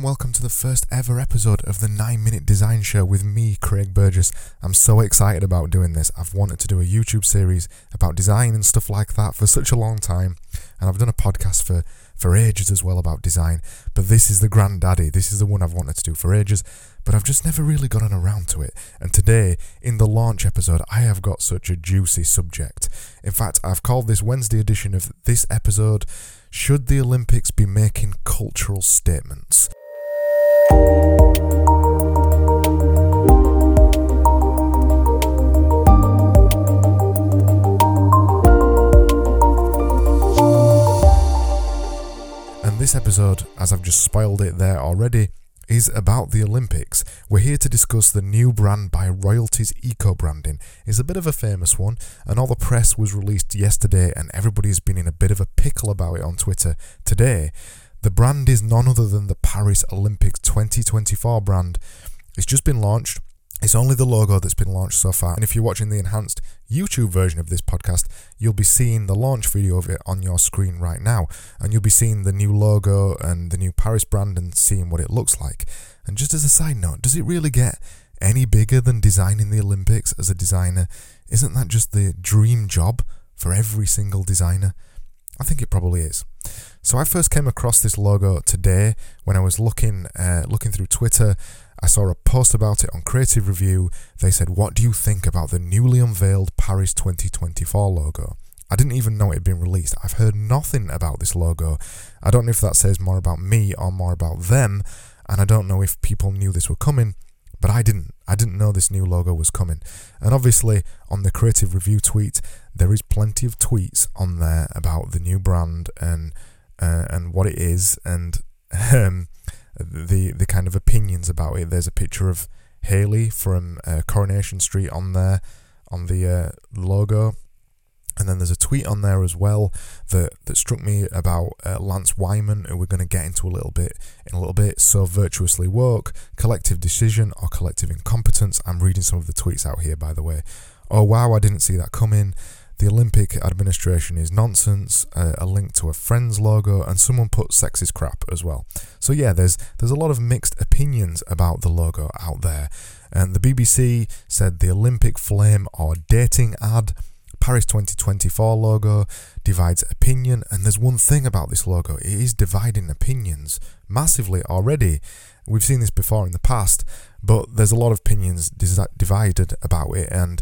and welcome to the first ever episode of the 9 Minute Design Show with me, Craig Burgess. I'm so excited about doing this. I've wanted to do a YouTube series about design and stuff like that for such a long time, and I've done a podcast for ages as well about design, but this is the granddaddy. This is the one I've wanted to do for ages, but I've just never really gotten around to it. And today, in the launch episode, I have got such a juicy subject. In fact, I've called this Wednesday edition of this episode, Should the Olympics Be Making Cultural Statements? This episode, as I've just spoiled it there already, is about the Olympics. We're here to discuss the new brand by Royalties Eco Branding. It's a bit of a famous one, and all the press was released yesterday, and everybody's been in a bit of a pickle about it on Twitter today. The brand is none other than the Paris Olympics 2024 brand. It's just been launched. It's only the logo that's been launched so far, and if you're watching the enhanced YouTube version of this podcast, you'll be seeing the launch video of it on your screen right now, and you'll be seeing the new logo and the new Paris brand and seeing what it looks like. And just as a side note, does it really get any bigger than designing the Olympics as a designer? Isn't that just the dream job for every single designer? I think it probably is. So I first came across this logo today when I was looking through Twitter. I saw a post about it on Creative Review. They said, what do you think about the newly unveiled Paris 2024 logo? I didn't even know it had been released. I've heard nothing about this logo. I don't know if that says more about me or more about them, and I don't know if people knew this were coming, but I didn't. I didn't know this new logo was coming. And obviously, on the Creative Review tweet, there is plenty of tweets on there about the new brand and what it is, and the kind of opinions about it. There's a picture of Haley from Coronation Street on there, on the logo, and then there's a tweet on there as well that struck me about Lance Wyman, who we're going to get into in a little bit. So virtuously woke, collective decision or collective incompetence. I'm reading some of the tweets out here, by the way. Oh wow, I didn't see that coming. The Olympic administration is nonsense, a link to a friend's logo, and someone put sexist crap as well. So yeah, there's a lot of mixed opinions about the logo out there. And the BBC said the Olympic flame or dating ad, Paris 2024 logo divides opinion. And there's one thing about this logo, it is dividing opinions massively already. We've seen this before in the past, but there's a lot of opinions divided about it. And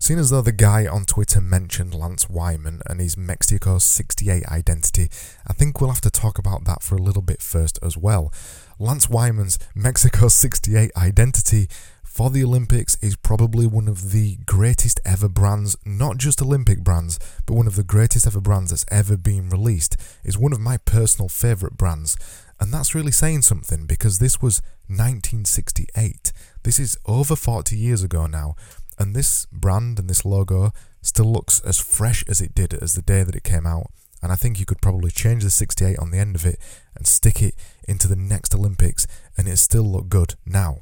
seeing as though the guy on Twitter mentioned Lance Wyman and his Mexico 68 identity, I think we'll have to talk about that for a little bit first as well. Lance Wyman's Mexico 68 identity for the Olympics is probably one of the greatest ever brands, not just Olympic brands, but one of the greatest ever brands that's ever been released. It's one of my personal favourite brands, and that's really saying something because this was 1968. This is over 40 years ago now. And this brand and this logo still looks as fresh as it did as the day that it came out. And I think you could probably change the 68 on the end of it and stick it into the next Olympics and it'll still look good now.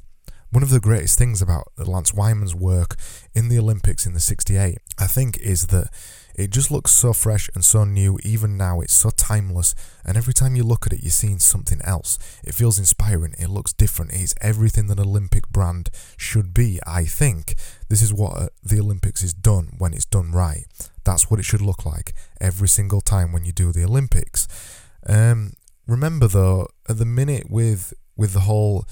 One of the greatest things about Lance Wyman's work in the Olympics in the 68, I think, is that it just looks so fresh and so new. Even now, it's so timeless, and every time you look at it, you're seeing something else. It feels inspiring, it looks different, it's everything that an Olympic brand should be, I think. This is what the Olympics is done when it's done right. That's what it should look like every single time when you do the Olympics. Remember though, at the minute with the whole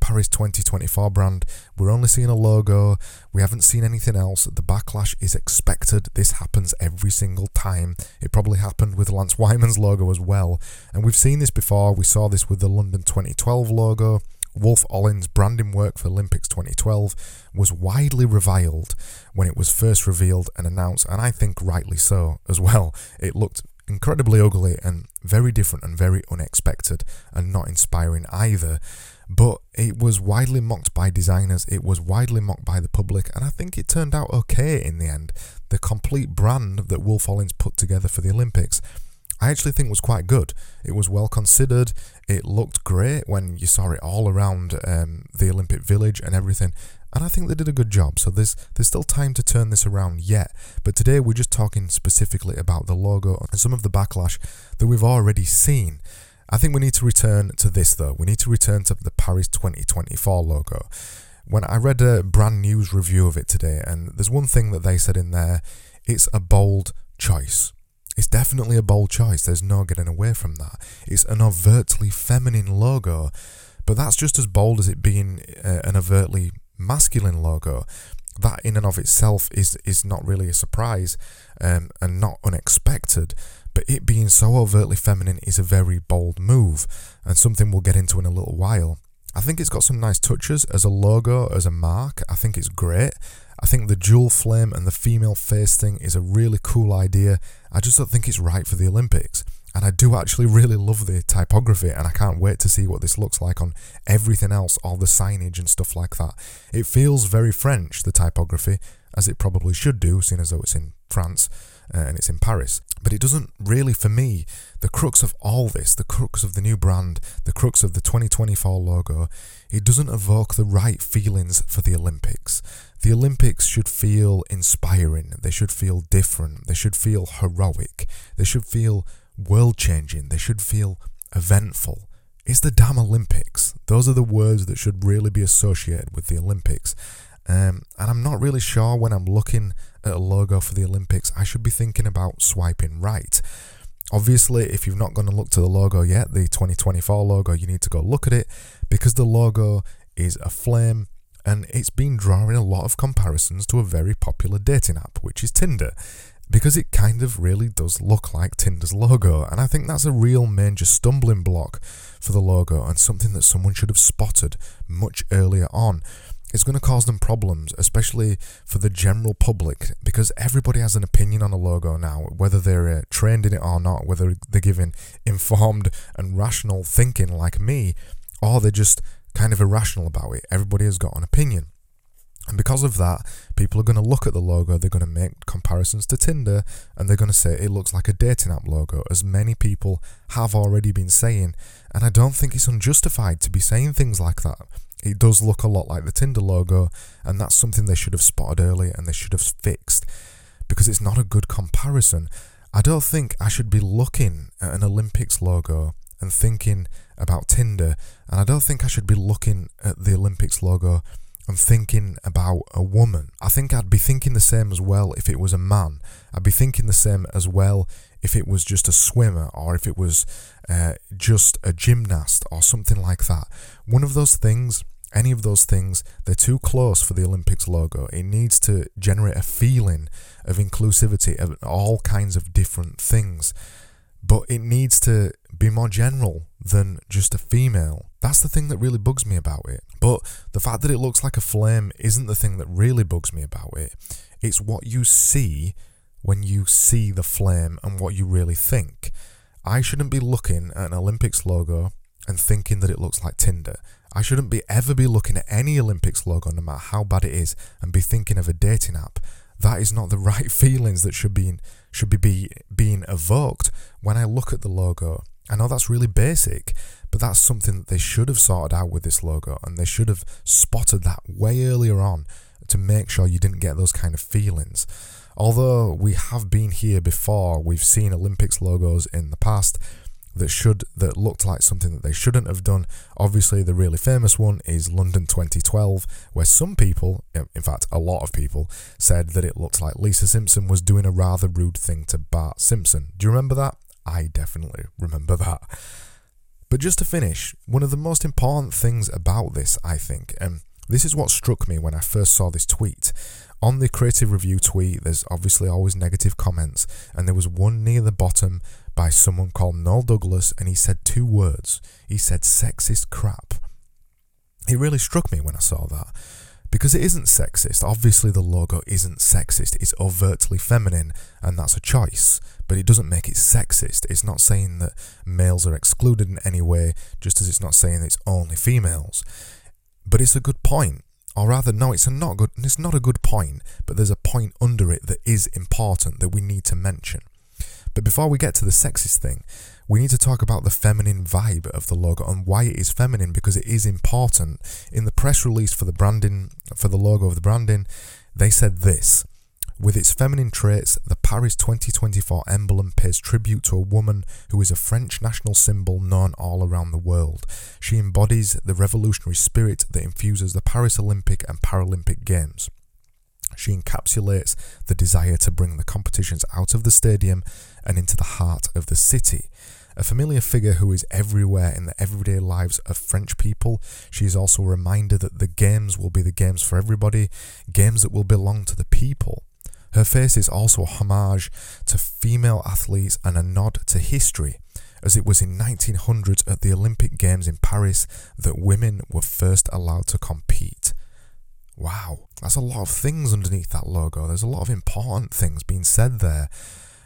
Paris 2024 brand, we're only seeing a logo, we haven't seen anything else. The backlash is expected. This happens every single time. It probably happened with Lance Wyman's logo as well, and we've seen this before. We saw this with the London 2012 logo. Wolf Olins' branding work for Olympics 2012 was widely reviled when it was first revealed and announced, and I think rightly so as well. It looked incredibly ugly and very different and very unexpected and not inspiring either, but it was widely mocked by designers, it was widely mocked by the public, and I think it turned out okay in the end. The complete brand that Wolf Olins put together for the Olympics, I actually think was quite good. It was well considered, it looked great when you saw it all around the Olympic Village and everything, and I think they did a good job. So there's still time to turn this around yet, but today we're just talking specifically about the logo and some of the backlash that we've already seen. I think we need to return to this though. We need to return to the Paris 2024 logo. When I read a brand news review of it today, and there's one thing that they said in there, it's a bold choice. It's definitely a bold choice. There's no getting away from that. It's an overtly feminine logo, but that's just as bold as it being an overtly masculine logo. That in and of itself is not really a surprise and not unexpected, but it being so overtly feminine is a very bold move and something we'll get into in a little while. I think it's got some nice touches as a logo, as a mark. I think it's great. I think the jewel flame and the female face thing is a really cool idea. I just don't think it's right for the Olympics. And I do actually really love the typography, and I can't wait to see what this looks like on everything else, all the signage and stuff like that. It feels very French, the typography, as it probably should do, seeing as though it's in France and it's in Paris. But it doesn't really, for me, the crux of all this, the crux of the new brand, the crux of the 2024 logo, it doesn't evoke the right feelings for the Olympics. The Olympics should feel inspiring, they should feel different, they should feel heroic, they should feel world-changing, they should feel eventful. It's the damn Olympics. Those are the words that should really be associated with the Olympics. And I'm not really sure when I'm looking at a logo for the Olympics, I should be thinking about swiping right. Obviously, if you've not gone and looked at the logo yet, the 2024 logo, you need to go look at it, because the logo is a flame and it's been drawing a lot of comparisons to a very popular dating app, which is Tinder, because it kind of really does look like Tinder's logo, and I think that's a real major stumbling block for the logo and something that someone should have spotted much earlier on. It's going to cause them problems, especially for the general public, because everybody has an opinion on a logo now, whether they're trained in it or not, whether they're given informed and rational thinking like me, or they're just kind of irrational about it. Everybody has got an opinion. And because of that, people are going to look at the logo, they're going to make comparisons to Tinder, and they're going to say it looks like a dating app logo, as many people have already been saying. And I don't think it's unjustified to be saying things like that. It does look a lot like the Tinder logo, and that's something they should have spotted earlier and they should have fixed, because it's not a good comparison. I don't think I should be looking at an Olympics logo and thinking about Tinder, and I don't think I should be looking at the Olympics logo and thinking about a woman. I think I'd be thinking the same as well if it was a man. I'd be thinking the same as well if it was just a swimmer, or if it was just a gymnast or something like that. One of those things, any of those things, they're too close for the Olympics logo. It needs to generate a feeling of inclusivity of all kinds of different things. But it needs to be more general than just a female. That's the thing that really bugs me about it. But the fact that it looks like a flame isn't the thing that really bugs me about it. It's what you see when you see the flame and what you really think. I shouldn't be looking at an Olympics logo and thinking that it looks like Tinder. I shouldn't be ever be looking at any Olympics logo, no matter how bad it is, and be thinking of a dating app. That is not the right feelings that should be being evoked when I look at the logo. I know that's really basic, but that's something that they should have sorted out with this logo, and they should have spotted that way earlier on to make sure you didn't get those kind of feelings. Although we have been here before, we've seen Olympics logos in the past that looked like something that they shouldn't have done. Obviously, the really famous one is London 2012, where some people, in fact a lot of people, said that it looked like Lisa Simpson was doing a rather rude thing to Bart Simpson. Do you remember that? I definitely remember that. But just to finish, one of the most important things about this, I think, and this is what struck me when I first saw this tweet. On the Creative Review tweet, there's obviously always negative comments, and there was one near the bottom by someone called Noel Douglas, and he said two words. He said, "Sexist crap." It really struck me when I saw that, because it isn't sexist. Obviously, the logo isn't sexist. It's overtly feminine, and that's a choice. But it doesn't make it sexist. It's not saying that males are excluded in any way, just as it's not saying that it's only females. But it's a good point. Or rather, no, it's not a good point, but there's a point under it that is important that we need to mention. But before we get to the sexist thing, we need to talk about the feminine vibe of the logo and why it is feminine, because it is important. In the press release for the logo of the branding, they said this: With its feminine traits, the Paris 2024 emblem pays tribute to a woman who is a French national symbol known all around the world. She embodies the revolutionary spirit that infuses the Paris Olympic and Paralympic Games. She encapsulates the desire to bring the competitions out of the stadium and into the heart of the city. A familiar figure who is everywhere in the everyday lives of French people, she is also a reminder that the games will be the games for everybody, games that will belong to the people. Her face is also a homage to female athletes and a nod to history, as it was in 1900s at the Olympic Games in Paris that women were first allowed to compete. Wow, that's a lot of things underneath that logo. There's a lot of important things being said there.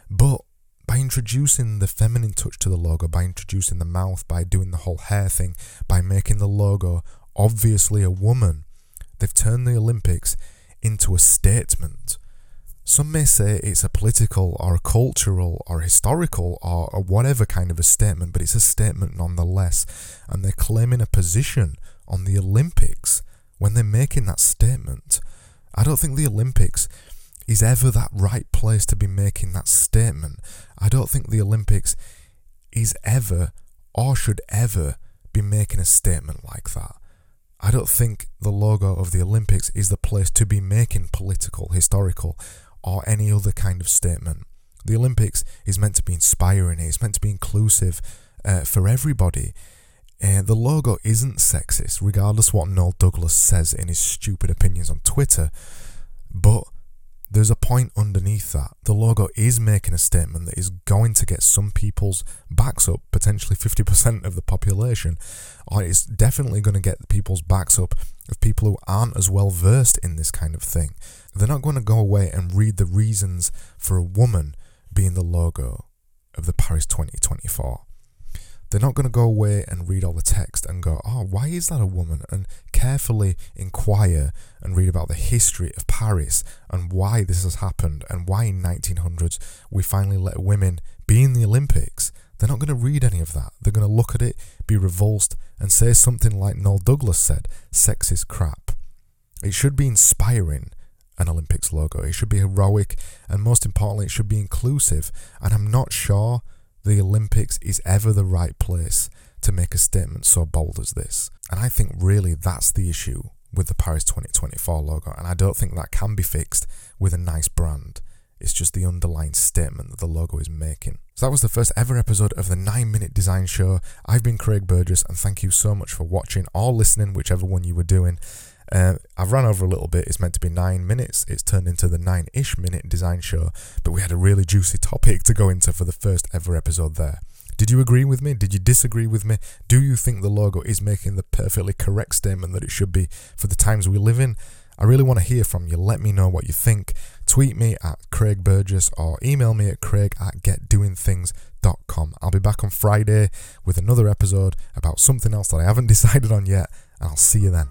But by introducing the feminine touch to the logo, by introducing the mouth, by doing the whole hair thing, by making the logo obviously a woman, they've turned the Olympics into a statement. Some may say it's a political or a cultural or historical or whatever kind of a statement, but it's a statement nonetheless. And they're claiming a position on the Olympics when they're making that statement. I don't think the Olympics is ever that right place to be making that statement. I don't think the Olympics is ever or should ever be making a statement like that. I don't think the logo of the Olympics is the place to be making political, historical, or any other kind of statement. The Olympics is meant to be inspiring, it's meant to be inclusive for everybody. The logo isn't sexist, regardless what Noel Douglas says in his stupid opinions on Twitter, but there's a point underneath that. The logo is making a statement that is going to get some people's backs up, potentially 50% of the population, or it's definitely going to get people's backs up of people who aren't as well versed in this kind of thing. They're not going to go away and read the reasons for a woman being the logo of the Paris 2024. They're not going to go away and read all the text and go, oh, why is that a woman? And carefully inquire and read about the history of Paris and why this has happened and why in 1900s we finally let women be in the Olympics. They're not going to read any of that. They're going to look at it, be revulsed, and say something like Noel Douglas said, sexist crap. It should be inspiring, an Olympics logo. It should be heroic, and most importantly, it should be inclusive. And I'm not sure the Olympics is ever the right place to make a statement so bold as this. And I think really that's the issue with the Paris 2024 logo, and I don't think that can be fixed with a nice brand. It's just the underlying statement that the logo is making. So that was the first ever episode of the 9 Minute Design Show. I've been Craig Burgess, and thank you so much for watching or listening, whichever one you were doing. I've run over a little bit. It's meant to be 9 minutes. It's turned into the 9-ish minute design show, but we had a really juicy topic to go into for the first ever episode there. Did you agree with me? Did you disagree with me? Do you think the logo is making the perfectly correct statement that it should be for the times we live in? I really want to hear from you. Let me know what you think. Tweet me at Craig Burgess or email me at craig@getdoingthings.com. I'll be back on Friday with another episode about something else that I haven't decided on yet, and I'll see you then.